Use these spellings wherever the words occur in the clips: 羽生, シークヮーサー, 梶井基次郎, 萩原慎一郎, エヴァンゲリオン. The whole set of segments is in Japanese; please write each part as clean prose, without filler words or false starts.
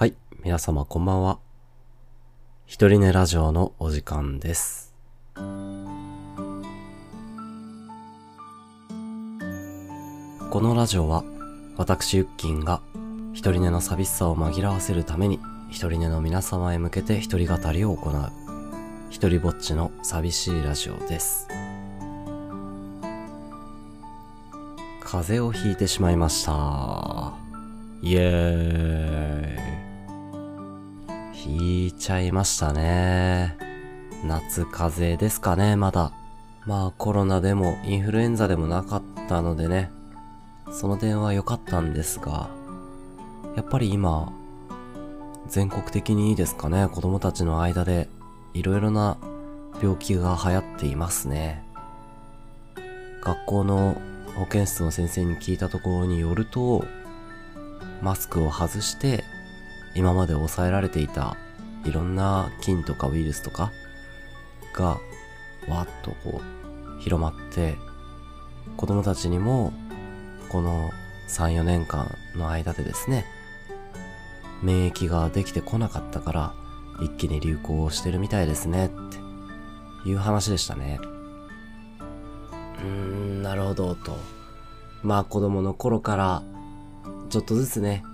はい、皆様こんばんは。ひとりねラジオのお時間です。このラジオは私ゆっきんがひとりねの寂しさを紛らわせるためにひとりねの皆様へ向けて一人語りを行うひとりぼっちの寂しいラジオです。風邪をひいてしまいました。イエーイ。引いちゃいましたね。夏風邪ですかね、まだ。まあコロナでもインフルエンザでもなかったのでね、その点は良かったんですが、やっぱり今、全国的にいいですかね、子供たちの間でいろいろな病気が流行っていますね。学校の保健室の先生に聞いたところによると、マスクを外して今まで抑えられていたいろんな菌とかウイルスとかがわーっとこう広まって、子供たちにもこの 3,4 年間の間でですね、免疫ができてこなかったから一気に流行をしてるみたいですねっていう話でしたね。なるほどと。まあ子供の頃からちょっとずつね、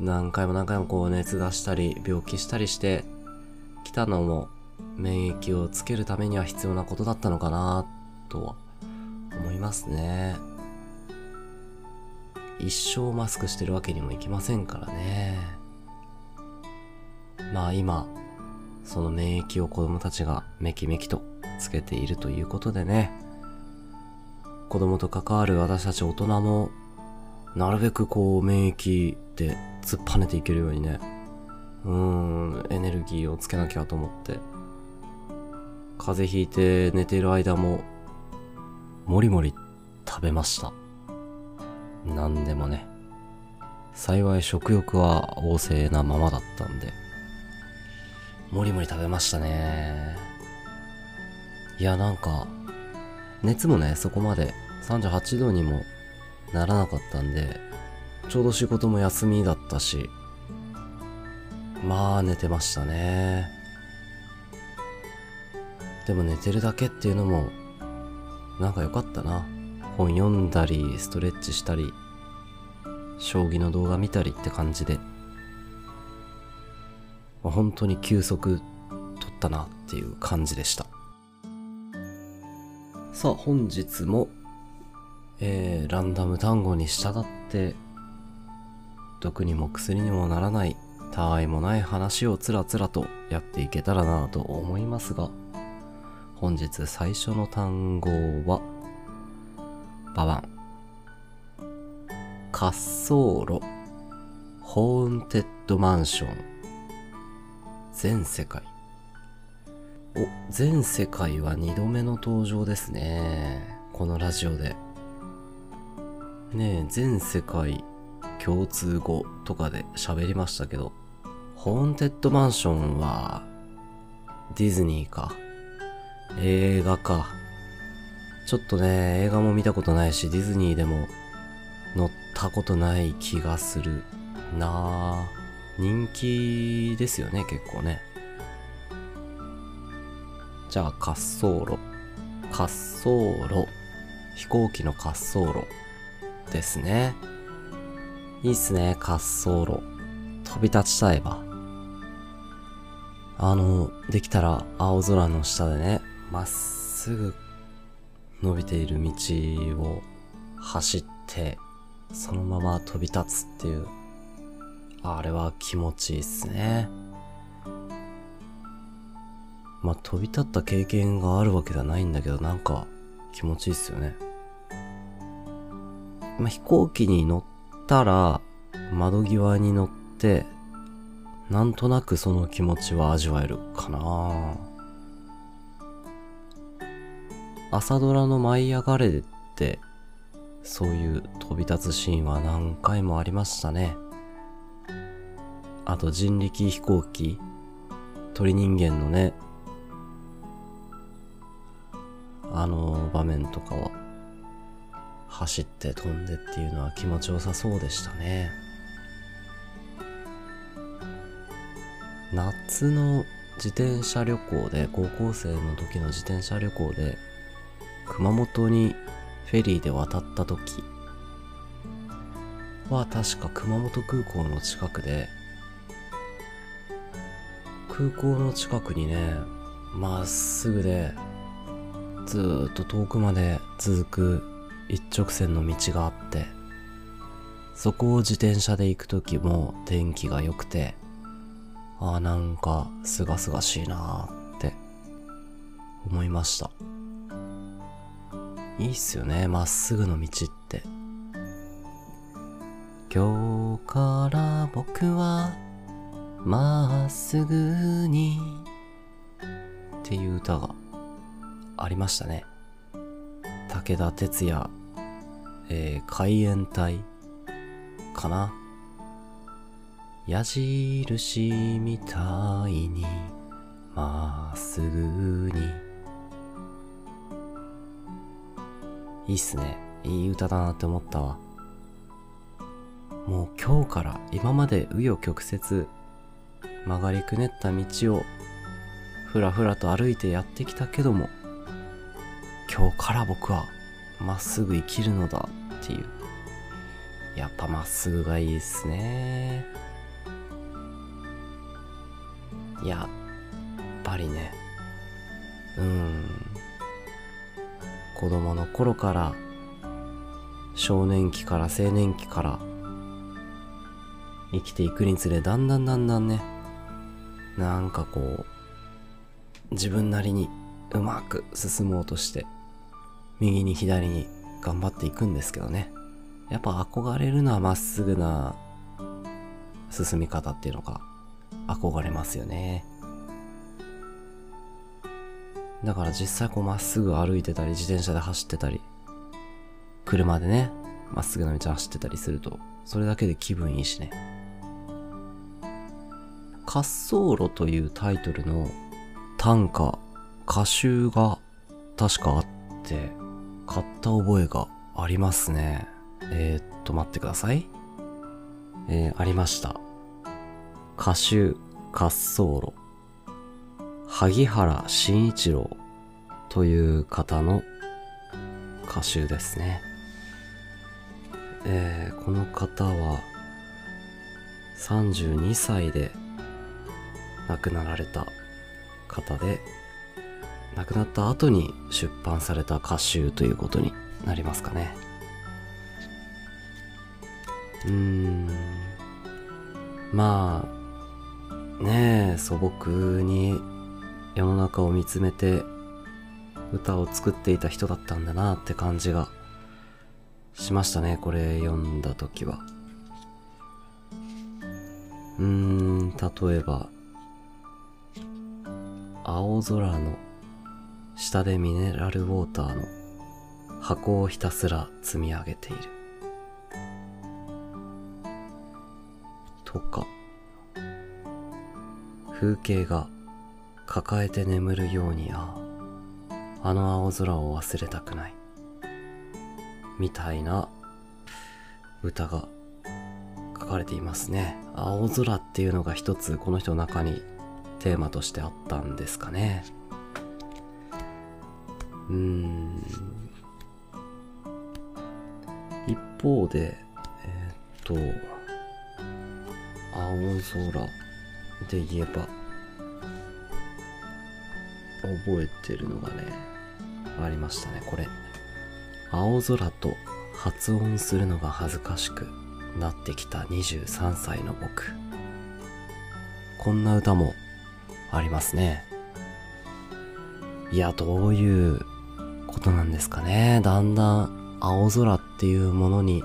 何回もこう熱出したり病気したりしてきたのも免疫をつけるためには必要なことだったのかなとは思いますね。一生マスクしてるわけにもいきませんからね。まあ今その免疫を子供たちがめきめきとつけているということでね、子供と関わる私たち大人もなるべくこう免疫で突っ跳ねていけるようにね、エネルギーをつけなきゃと思って、風邪ひいて寝ている間ももりもり食べました。なんでもね、幸い食欲は旺盛なままだったんでもりもり食べましたね。いや、なんか熱もね、そこまで38度にもならなかったんで、ちょうど仕事も休みだったし、まあ寝てましたね。でも寝てるだけっていうのもなんか良かったな。本読んだりストレッチしたり将棋の動画見たりって感じで、本当に休息取ったなっていう感じでした。さあ本日もランダム単語に従って毒にも薬にもならない他愛もない話をつらつらとやっていけたらなと思いますが、本日最初の単語はババン、滑走路、ホーンテッドマンション、全世界。全世界は2度目の登場ですね、このラジオでね。え全世界共通語とかで喋りましたけど、ホーンテッドマンションはディズニーか映画か。ちょっとね映画も見たことないし、ディズニーでも乗ったことない気がするな。人気ですよね、結構ね。じゃあ滑走路、滑走路、飛行機の滑走路ですね。いいっすね、滑走路。飛び立ちたいわ。できたら青空の下でね、まっすぐ伸びている道を走って、そのまま飛び立つっていう、あれは気持ちいいっすね。まあ、飛び立った経験があるわけではないんだけど、なんか気持ちいいっすよね。まあ、飛行機に乗ったら窓際に乗ってなんとなくその気持ちは味わえるかな。朝ドラの舞い上がれってそういう飛び立つシーンは何回もありましたね。あと人力飛行機、鳥人間のね、あの場面とかは走って飛んでっていうのは気持ちよさそうでしたね。夏の自転車旅行で、高校生の時の自転車旅行で熊本にフェリーで渡った時は確か熊本空港の近くで、空港の近くにね、まっすぐでずーっと遠くまで続く一直線の道があって、そこを自転車で行く時も天気が良くて、ああなんかすがすがしいなーって思いました。いいっすよね、まっすぐの道って。今日から僕はまっすぐにっていう歌がありましたね。武田鉄矢、海援隊かな。矢印みたいにまっすぐに、いいっすね、いい歌だなって思ったわ。もう今日から、今まで紆余曲折曲がりくねった道をふらふらと歩いてやってきたけども、今日から僕はまっすぐ生きるのだっていう。やっぱまっすぐがいいっすね。やっぱりね、子供の頃から少年期から青年期から生きていくにつれ、だんだんだんだんね、なんかこう自分なりにうまく進もうとして右に左に頑張っていくんですけどね、やっぱ憧れるのはまっすぐな進み方っていうのが憧れますよね。だから実際こうまっすぐ歩いてたり、自転車で走ってたり、車でねまっすぐな道走ってたりすると、それだけで気分いいしね。滑走路というタイトルの短歌、歌集が確かあって買った覚えがありますね。待ってください。ありました。歌集、滑走路、萩原慎一郎という方の歌集ですね。この方は32歳で亡くなられた方で、亡くなった後に出版された歌集ということになりますかね。まあねえ、素朴に世の中を見つめて歌を作っていた人だったんだなって感じがしましたね、これ読んだ時は。例えば、青空の下でミネラルウォーターの箱をひたすら積み上げているとか、風景が抱えて眠るように、あの青空を忘れたくないみたいな歌が書かれていますね。青空っていうのが一つこの人の中にテーマとしてあったんですかね。一方で、青空で言えば覚えてるのがねありましたね。これ、青空と発音するのが恥ずかしくなってきた23歳の僕。こんな歌もありますね。いや、どういうことなんですかね。だんだん青空っていうものに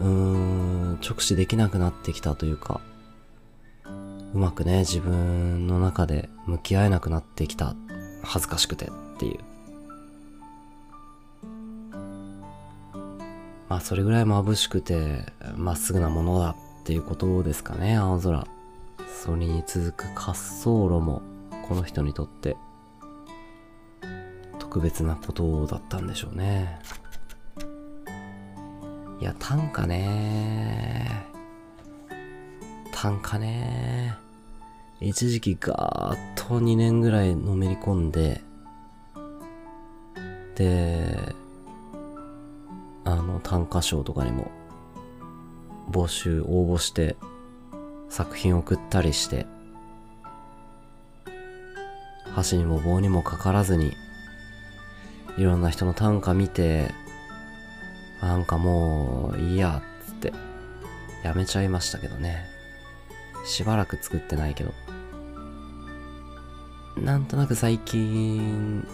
直視できなくなってきたというか、うまくね自分の中で向き合えなくなってきた、恥ずかしくてっていう。まあそれぐらい眩しくてまっすぐなものだっていうことですかね、青空。それに続く滑走路もこの人にとって特別なことだったんでしょうね。いや、短歌ね一時期ガーッと2年ぐらいのめり込んで、で、短歌賞とかにも応募して作品を送ったりして、箸にも棒にもかからずに、いろんな人の短歌見て、なんかもういいやっつってやめちゃいましたけどね。しばらく作ってないけど、なんとなく最近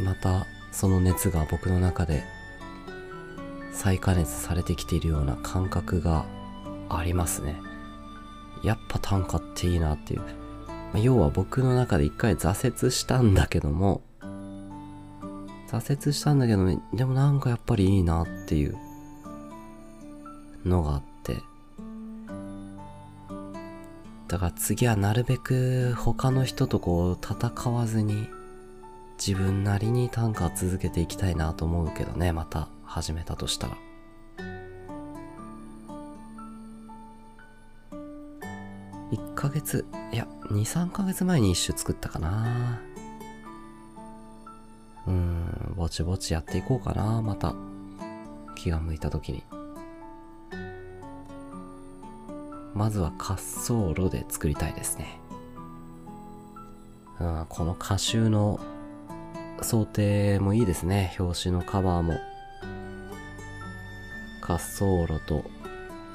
またその熱が僕の中で再加熱されてきているような感覚がありますね。やっぱ短歌っていいなっていう、要は僕の中で一回挫折したんだけどね、でもなんかやっぱりいいなっていうのがあって、だから次はなるべく他の人とこう戦わずに自分なりに短歌続けていきたいなと思うけどね。また始めたとしたら、1ヶ月いや 2,3 ヶ月前に一首作ったかな。ぼちぼちやっていこうかな。また気が向いた時にまずは滑走路で作りたいですね。この歌集の想定もいいですね。表紙のカバーも滑走路と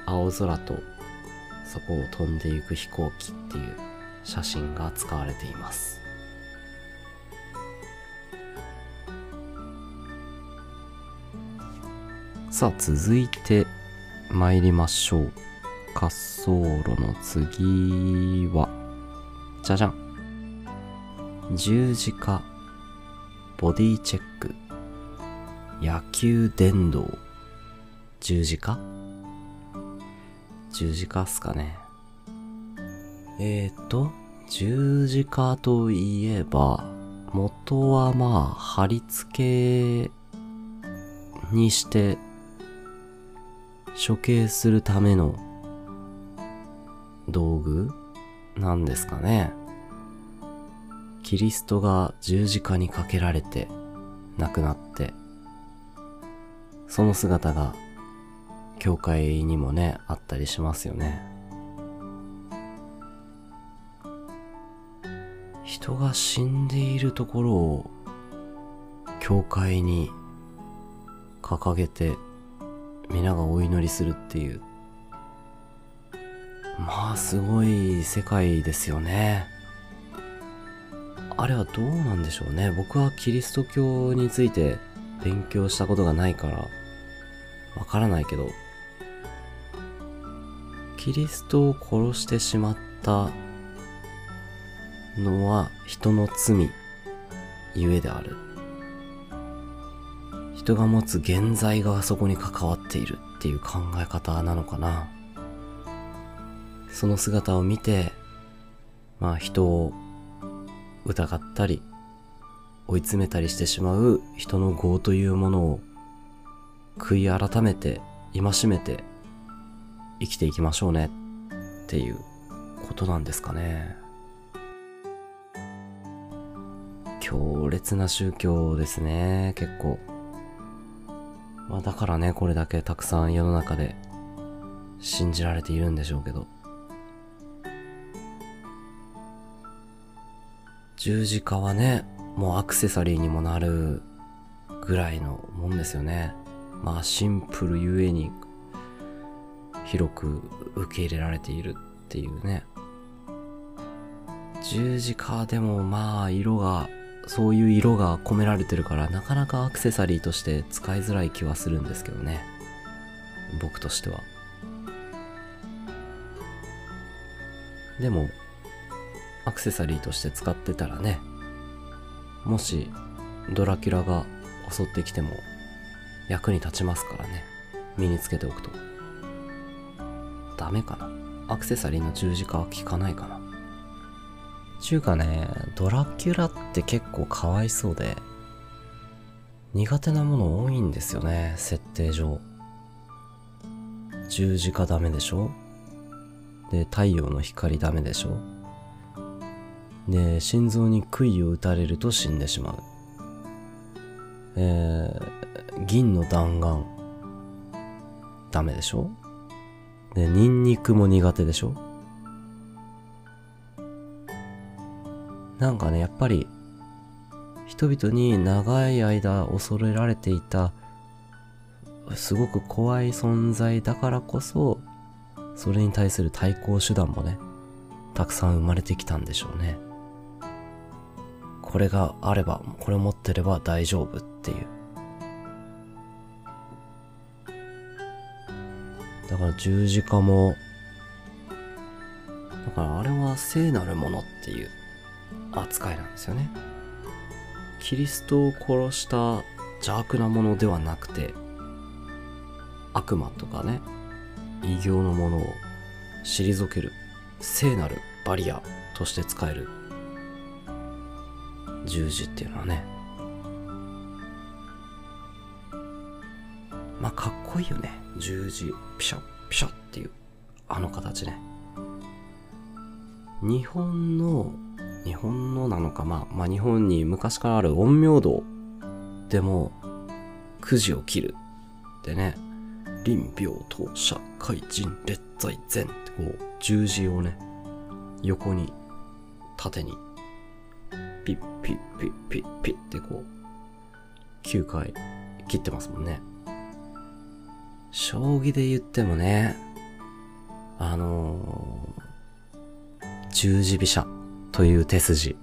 青空とそこを飛んでいく飛行機っていう写真が使われています。さあ続いて参りましょう。滑走路の次はじゃじゃん、十字架、ボディチェック、野球殿堂。十字架っすかね。十字架といえば、元はまあ貼り付けにして処刑するための道具なんですかね。キリストが十字架にかけられて亡くなって、その姿が教会にもねあったりしますよね。人が死んでいるところを教会に掲げて皆がお祈りするっていう、まあすごい世界ですよね。あれはどうなんでしょうね。僕はキリスト教について勉強したことがないからわからないけど、キリストを殺してしまったのは人の罪ゆえである、人が持つ原罪がそこに関わっているっていう考え方なのかな。その姿を見て、まあ人を疑ったり追い詰めたりしてしまう人の業というものを悔い改めて戒めて生きていきましょうねっていうことなんですかね。強烈な宗教ですね、結構。まあだからね、これだけたくさん世の中で信じられているんでしょうけど、十字架はね、もうアクセサリーにもなるぐらいのもんですよね。まあシンプルゆえに広く受け入れられているっていうね。十字架でもまあそういう色が込められてるから、なかなかアクセサリーとして使いづらい気はするんですけどね、僕としては。でもアクセサリーとして使ってたらね、もしドラキュラが襲ってきても役に立ちますからね、身につけておくと。ダメかな、アクセサリーの十字架は効かないかな。ちゅうかね、ドラキュラって結構かわいそうで苦手なもの多いんですよね、設定上。十字架ダメでしょ、で、太陽の光ダメでしょ。で、心臓に杭を打たれると死んでしまう。銀の弾丸ダメでしょ。で、ニンニクも苦手でしょ。なんかね、やっぱり人々に長い間恐れられていた、すごく怖い存在だからこそ、それに対する対抗手段もね、たくさん生まれてきたんでしょうね。これがあれば、これ持ってれば大丈夫っていう。だから十字架も、だからあれは聖なるものっていう扱いなんですよね。キリストを殺した邪悪なものではなくて、悪魔とかね、異形のものを退ける聖なるバリアとして使える十字っていうのはね、まあかっこいいよね。十字ピシャッピシャッっていうあの形ね。日本のなのか、まあ日本に昔からある陰陽道でもくじを切るでね、臨病当社海人列在前ってこう十字をね、横に縦にピッピッピッピッピッってこう9回切ってますもんね。将棋で言ってもね、十字飛車という手筋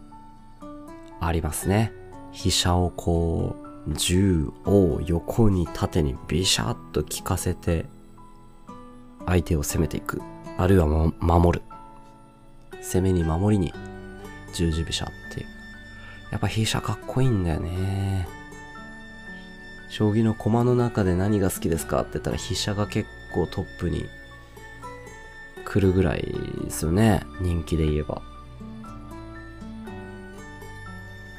ありますね。飛車をこう銃を横に縦にビシャッと効かせて相手を攻めていく、あるいは守る、攻めに守りに十字飛車っていう。やっぱ飛車かっこいいんだよね。将棋の駒の中で何が好きですかって言ったら、飛車が結構トップに来るぐらいですよね、人気で言えば。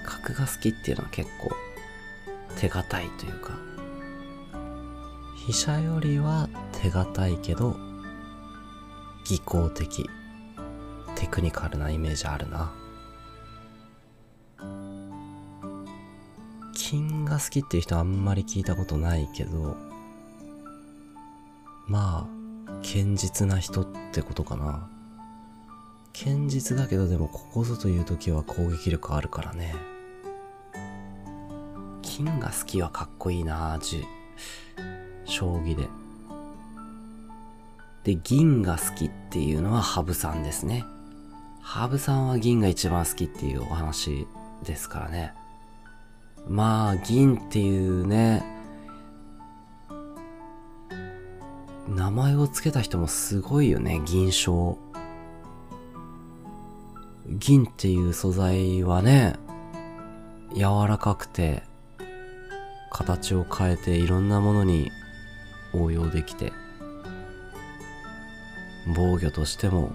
角が好きっていうのは結構手堅いというか、飛車よりは手堅いけど技巧的、テクニカルなイメージあるな。金が好きっていう人はあんまり聞いたことないけど、まあ堅実な人ってことかな。堅実だけど、でもここぞという時は攻撃力あるからね。金が好きはかっこいいな、将棋で。で、銀が好きっていうのは羽生さんですね。羽生さんは銀が一番好きっていうお話ですからね。まあ、銀っていうね、名前をつけた人もすごいよね、銀賞。銀っていう素材はね、柔らかくて、形を変えていろんなものに応用できて、防御としても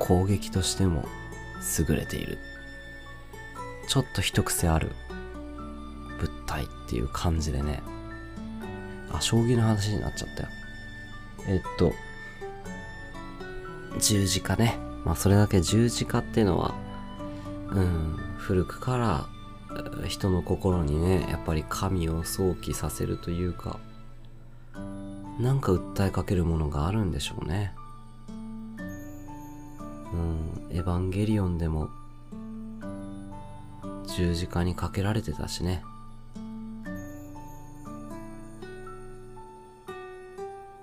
攻撃としても優れている、ちょっと一癖ある物体っていう感じでね。あ、将棋の話になっちゃったよ。十字架ね。まあそれだけ十字架っていうのは、古くから人の心にね、やっぱり神を想起させるというか、なんか訴えかけるものがあるんでしょうね。エヴァンゲリオンでも十字架にかけられてたしね。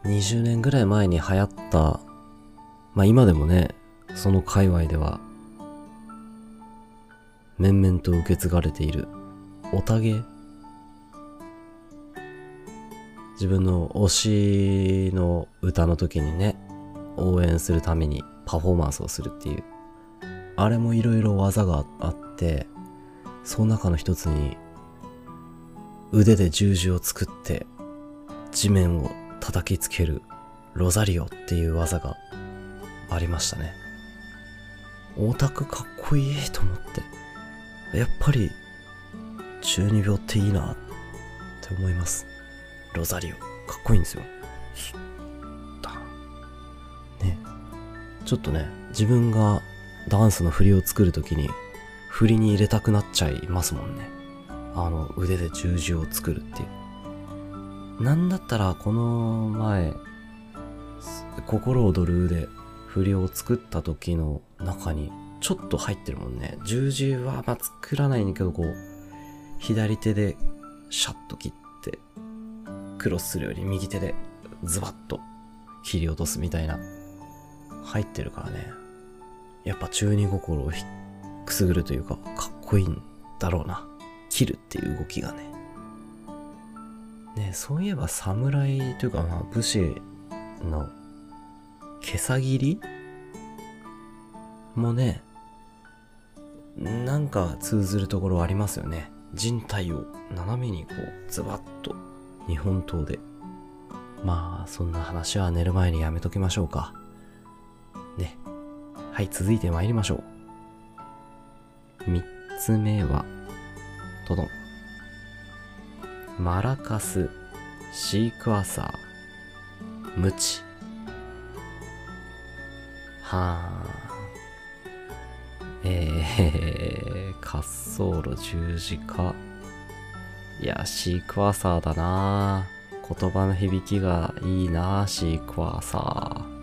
20年ぐらい前に流行った、まあ今でもね、その界隈では面々と受け継がれているおたげ、自分の推しの歌の時にね、応援するためにパフォーマンスをするっていう、あれもいろいろ技があって、その中の一つに腕で十字を作って地面を叩きつけるロザリオっていう技がありましたね。オタクかっこいいと思って、やっぱり中二病っていいなって思います。ロザリオかっこいいんですよね。ちょっとね、自分がダンスの振りを作るときに振りに入れたくなっちゃいますもんね。腕で十字を作るっていう。なんだったらこの前、心躍る腕、振りを作った時の中にちょっと入ってるもんね。十字はまあ作らないんだけど、こう、左手でシャッと切って、クロスするより右手でズバッと切り落とすみたいな、入ってるからね。やっぱ中二心をくすぐるというか、かっこいいんだろうな。切るっていう動きがね。ね、そういえば侍というか、まあ武士の袈裟切りもね、なんか通ずるところありますよね。人体を斜めにこうズバッと日本刀で。まあそんな話は寝る前にやめときましょうか。ね。はい、続いて参りましょう。三つ目は、とどん。マラカス、シークワーサー、ムチ。はーん。滑走路十字架。いや、シークワーサーだなぁ。言葉の響きがいいなぁ、シークワーサー。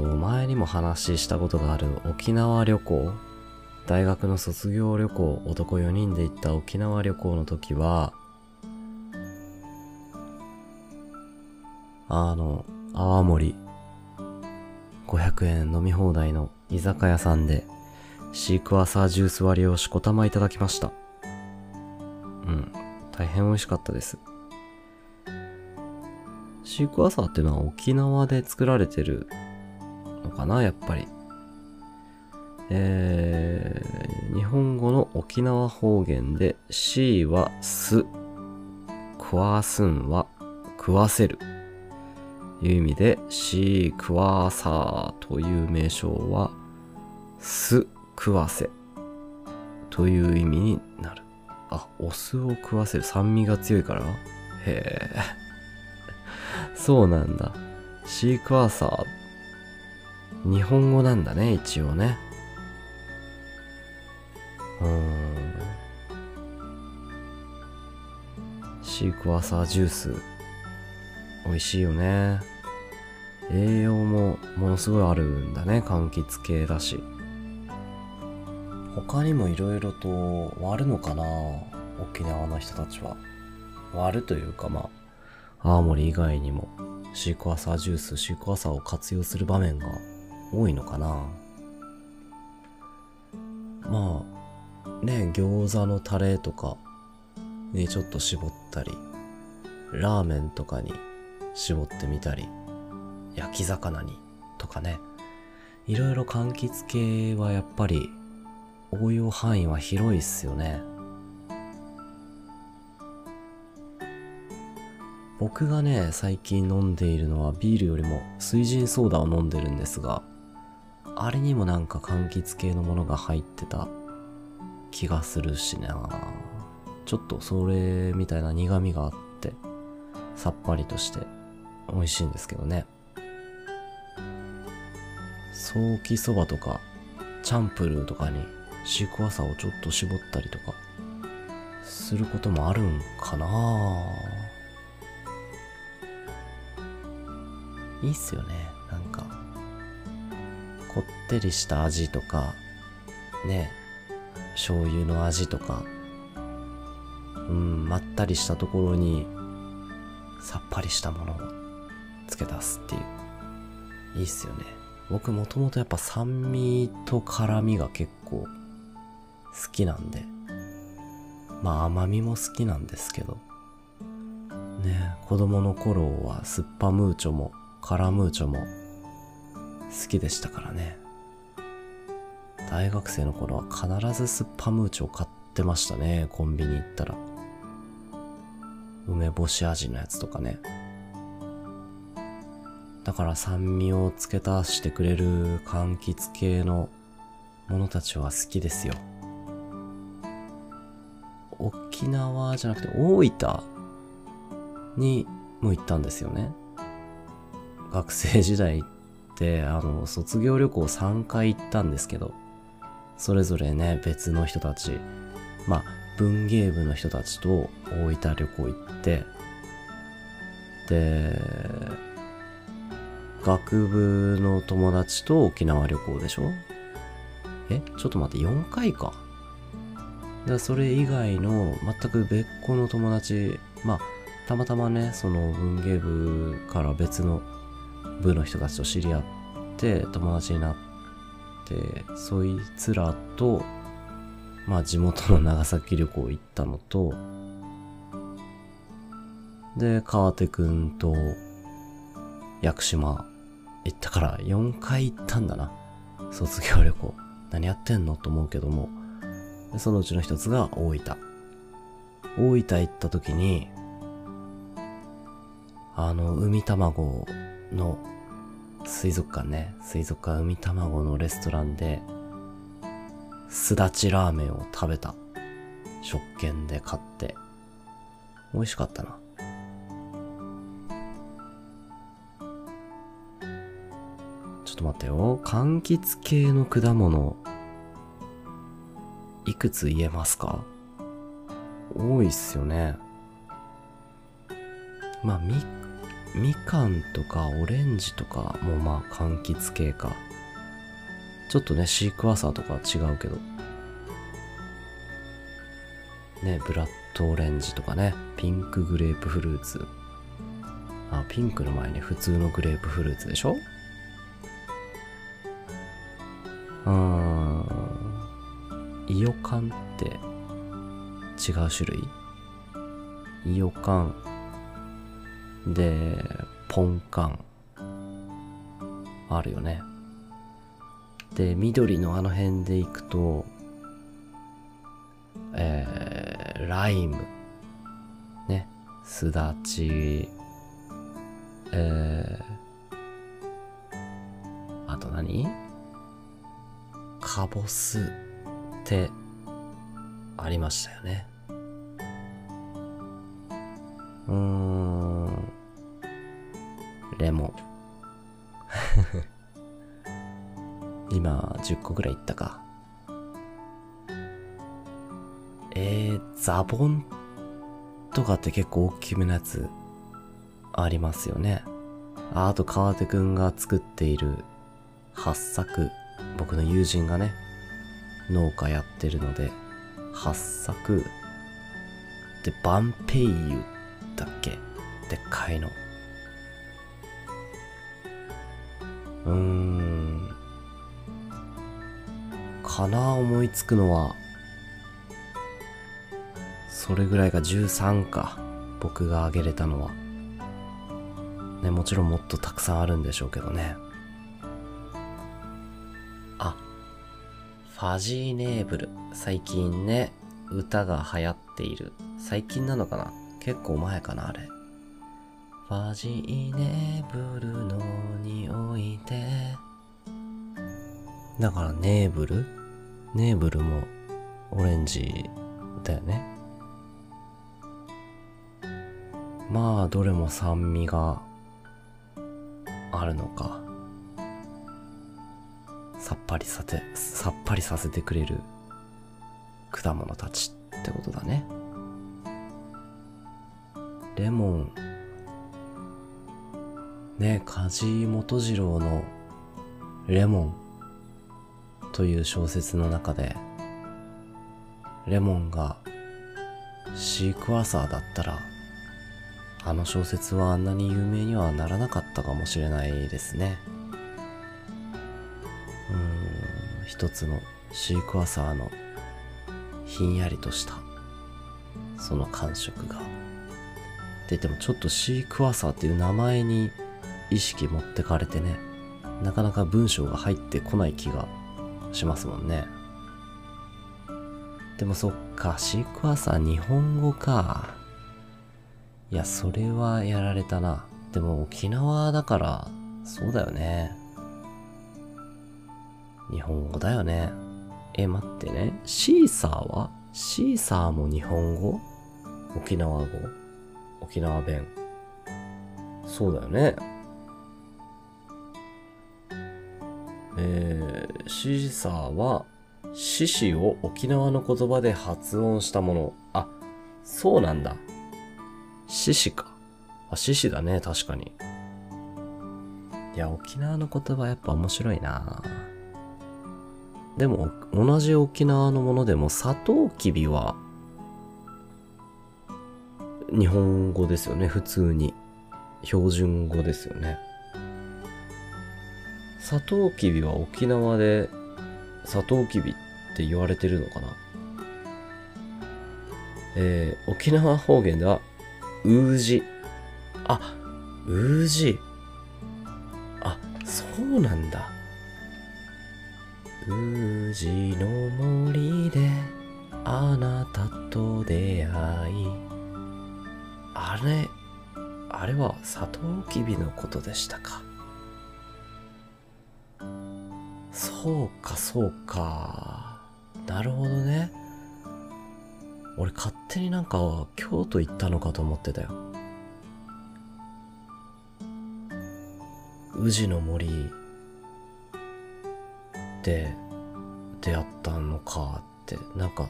前にも話したことがある沖縄旅行。大学の卒業旅行、男4人で行った沖縄旅行の時は、泡盛500円飲み放題の居酒屋さんで、シークワーサージュース割りをしこたまいただきました。うん、大変美味しかったです。シークワーサーっていうのは沖縄で作られてるのかな、やっぱり。日本語の沖縄方言で、シーはす、クワースンは食わせる。いう意味で、シークワーサーという名称は、す、食わせ。という意味になる。あ、お酢を食わせる。酸味が強いから。へえ。そうなんだ。シークワーサー。日本語なんだね、一応ね。シークワーサージュース美味しいよね。栄養もものすごいあるんだね。柑橘系だし。他にもいろいろと割るのかな、沖縄の人たちは。割るというか、まあ泡盛以外にもシークワーサージュース、シークワーサーを活用する場面が多いのかな。まあね、餃子のタレとかにちょっと絞ったり、ラーメンとかに絞ってみたり、焼き魚にとかね、いろいろ柑橘系はやっぱり応用範囲は広いっすよね。僕がね、最近飲んでいるのはビールよりも水銀ソーダを飲んでるんですが、あれにもなんか柑橘系のものが入ってた気がするしな。ちょっとそれみたいな苦味があってさっぱりとして美味しいんですけどね。ソーキそばとかチャンプルーとかにシークワーサーをちょっと絞ったりとかすることもあるんかないいっすよね。なんかこってりした味とかね、醤油の味とか、まったりしたところにさっぱりしたものをつけ出すっていう、いいっすよね。僕もともとやっぱ酸味と辛みが結構好きなんで、まあ甘みも好きなんですけどね、子供の頃は酸っぱムーチョも辛ムーチョも好きでしたからね。大学生の頃は必ず酸っぱムーチョを買ってましたね。コンビニ行ったら梅干し味のやつとかね。だから酸味を付け足してくれる柑橘系のものたちは好きですよ。沖縄じゃなくて大分にも行ったんですよね。学生時代って卒業旅行3回行ったんですけど、それぞれね別の人たち、まあ文芸部の人たちと大分旅行行って、で学部の友達と沖縄旅行でしょ。ちょっと待って、4回か。でそれ以外の全く別個の友達、まあたまたまねその文芸部から別の部の人たちと知り合って友達になって、そいつらとまあ地元の長崎旅行行ったのと、で川手くんと屋久島行ったから4回行ったんだな、卒業旅行。何やってんのと思うけども、そのうちの一つが大分。大分行った時に海卵の水族館ね、水族館海卵のレストランですだちラーメンを食べた。食券で買って美味しかったな。ちょっと待ってよ、柑橘系の果物いくつ言えますか？多いっすよね。まあみかんとかオレンジとかもまあ柑橘系か。ちょっとねシークワーサーとかは違うけどね、ブラッドオレンジとかね、ピンクグレープフルーツ。あ、ピンクの前に普通のグレープフルーツでしょ。イオカンって違う種類？イオカンでポンカンあるよね。で緑のあの辺で行くと、ライムね、すだち、あと何？カボスってありましたよね。レモン今10個ぐらいいったか。ザボンとかって結構大きめなやつありますよね。 あと川手くんが作っている八作、僕の友人がね農家やってるので八作で、バンペイユだっけ、でっかいの。かな、思いつくのはそれぐらいが13か、僕が挙げれたのはね。もちろんもっとたくさんあるんでしょうけどね。あ、ファジーネーブル、最近ね歌が流行っている。最近なのかな、結構前かなあれ。ファジーネーブルの匂いで、だからネーブルもオレンジだよね。まあどれも酸味があるのか、さっぱりさせてくれる果物たちってことだね。レモンね、梶井基次郎のレモンという小説の中で、レモンがシークワーサーだったらあの小説はあんなに有名にはならなかったかもしれないですね。一つのシークワーサーのひんやりとしたその感触がって言っても、ちょっとシークワーサーっていう名前に意識持ってかれてね、なかなか文章が入ってこない気がしますもんね。でもそっか、シークワーサー日本語か。いやそれはやられたな。でも沖縄だからそうだよね、日本語だよね。待ってね、シーサーは？シーサーも日本語？沖縄語？沖縄弁？そうだよね。シーサーは獅子を沖縄の言葉で発音したもの。あ、そうなんだ。獅子か。あ、獅子だね、確かに。いや、沖縄の言葉やっぱ面白いな。でも、同じ沖縄のものでも、サトウキビは、日本語ですよね、普通に。標準語ですよね。サトウキビは沖縄で、サトウキビって言われてるのかな。沖縄方言では、ウージ。あ、ウージ。あ、そうなんだ。宇治の森であなたと出会い。あれはサトウキビのことでしたか。そうかそうか。なるほどね。俺勝手になんか京都行ったのかと思ってたよ。宇治の森で出会ったのかって、なんか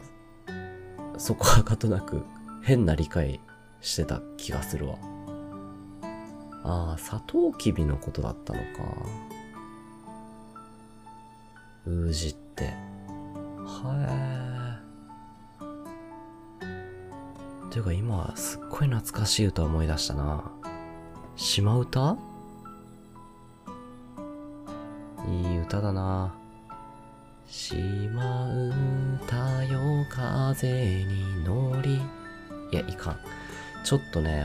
そこはかとなく変な理解してた気がするわ。ああ、サトウキビのことだったのか。宇治ってはえ。ていうか今すっごい懐かしい歌思い出したな。島唄、いい歌だな。しまうたよ風に乗り。いや、いかん。ちょっとね、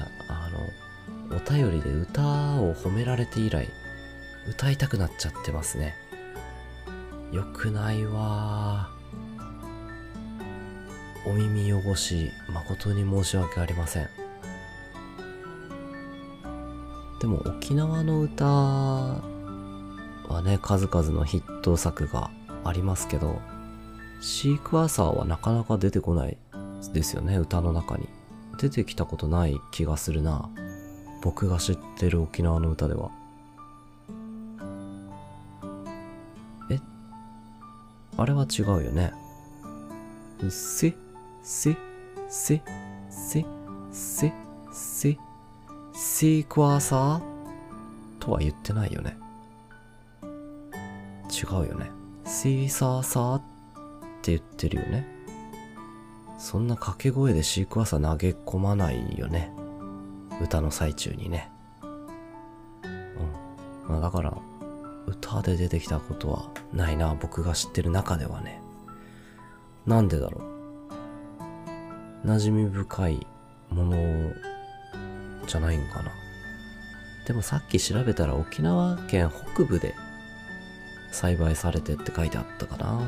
お便りで歌を褒められて以来、歌いたくなっちゃってますね。よくないわ。お耳汚し、誠に申し訳ありません。でも沖縄の歌はね、数々のヒット作がありますけど、シークワーサーはなかなか出てこないですよね。歌の中に出てきたことない気がするな、僕が知ってる沖縄の歌では。あれは違うよね。せせせせせせシークワーサーとは言ってないよね。違うよね。シーサーサーって言ってるよね。そんな掛け声でシークワーサー投げ込まないよね、歌の最中にね。うん、まあ、だから歌で出てきたことはないな、僕が知ってる中ではね。なんでだろう。馴染み深いものじゃないんかな。でもさっき調べたら沖縄県北部で栽培されてって書いてあったかな。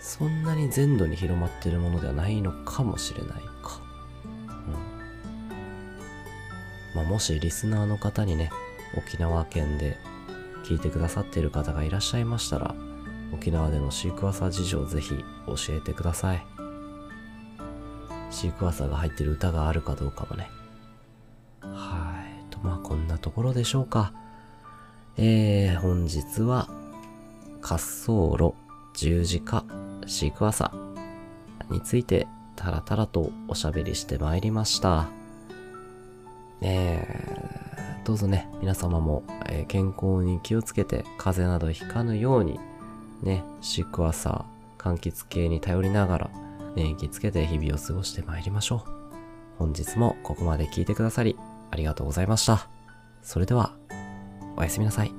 そんなに全土に広まっているものではないのかもしれないか。うん。まあ、もしリスナーの方にね、沖縄県で聞いてくださっている方がいらっしゃいましたら、沖縄でのシークワーサー事情をぜひ教えてください。シークワーサーが入っている歌があるかどうかもね。はい。と、まあこんなところでしょうか。本日は滑走路、十字架、シークワーサーについてタラタラとおしゃべりしてまいりました。どうぞね、皆様も、健康に気をつけて風邪などひかぬようにね、シークワーサー、柑橘系に頼りながら免疫つけて日々を過ごしてまいりましょう。本日もここまで聞いてくださりありがとうございました。それではおやすみなさい。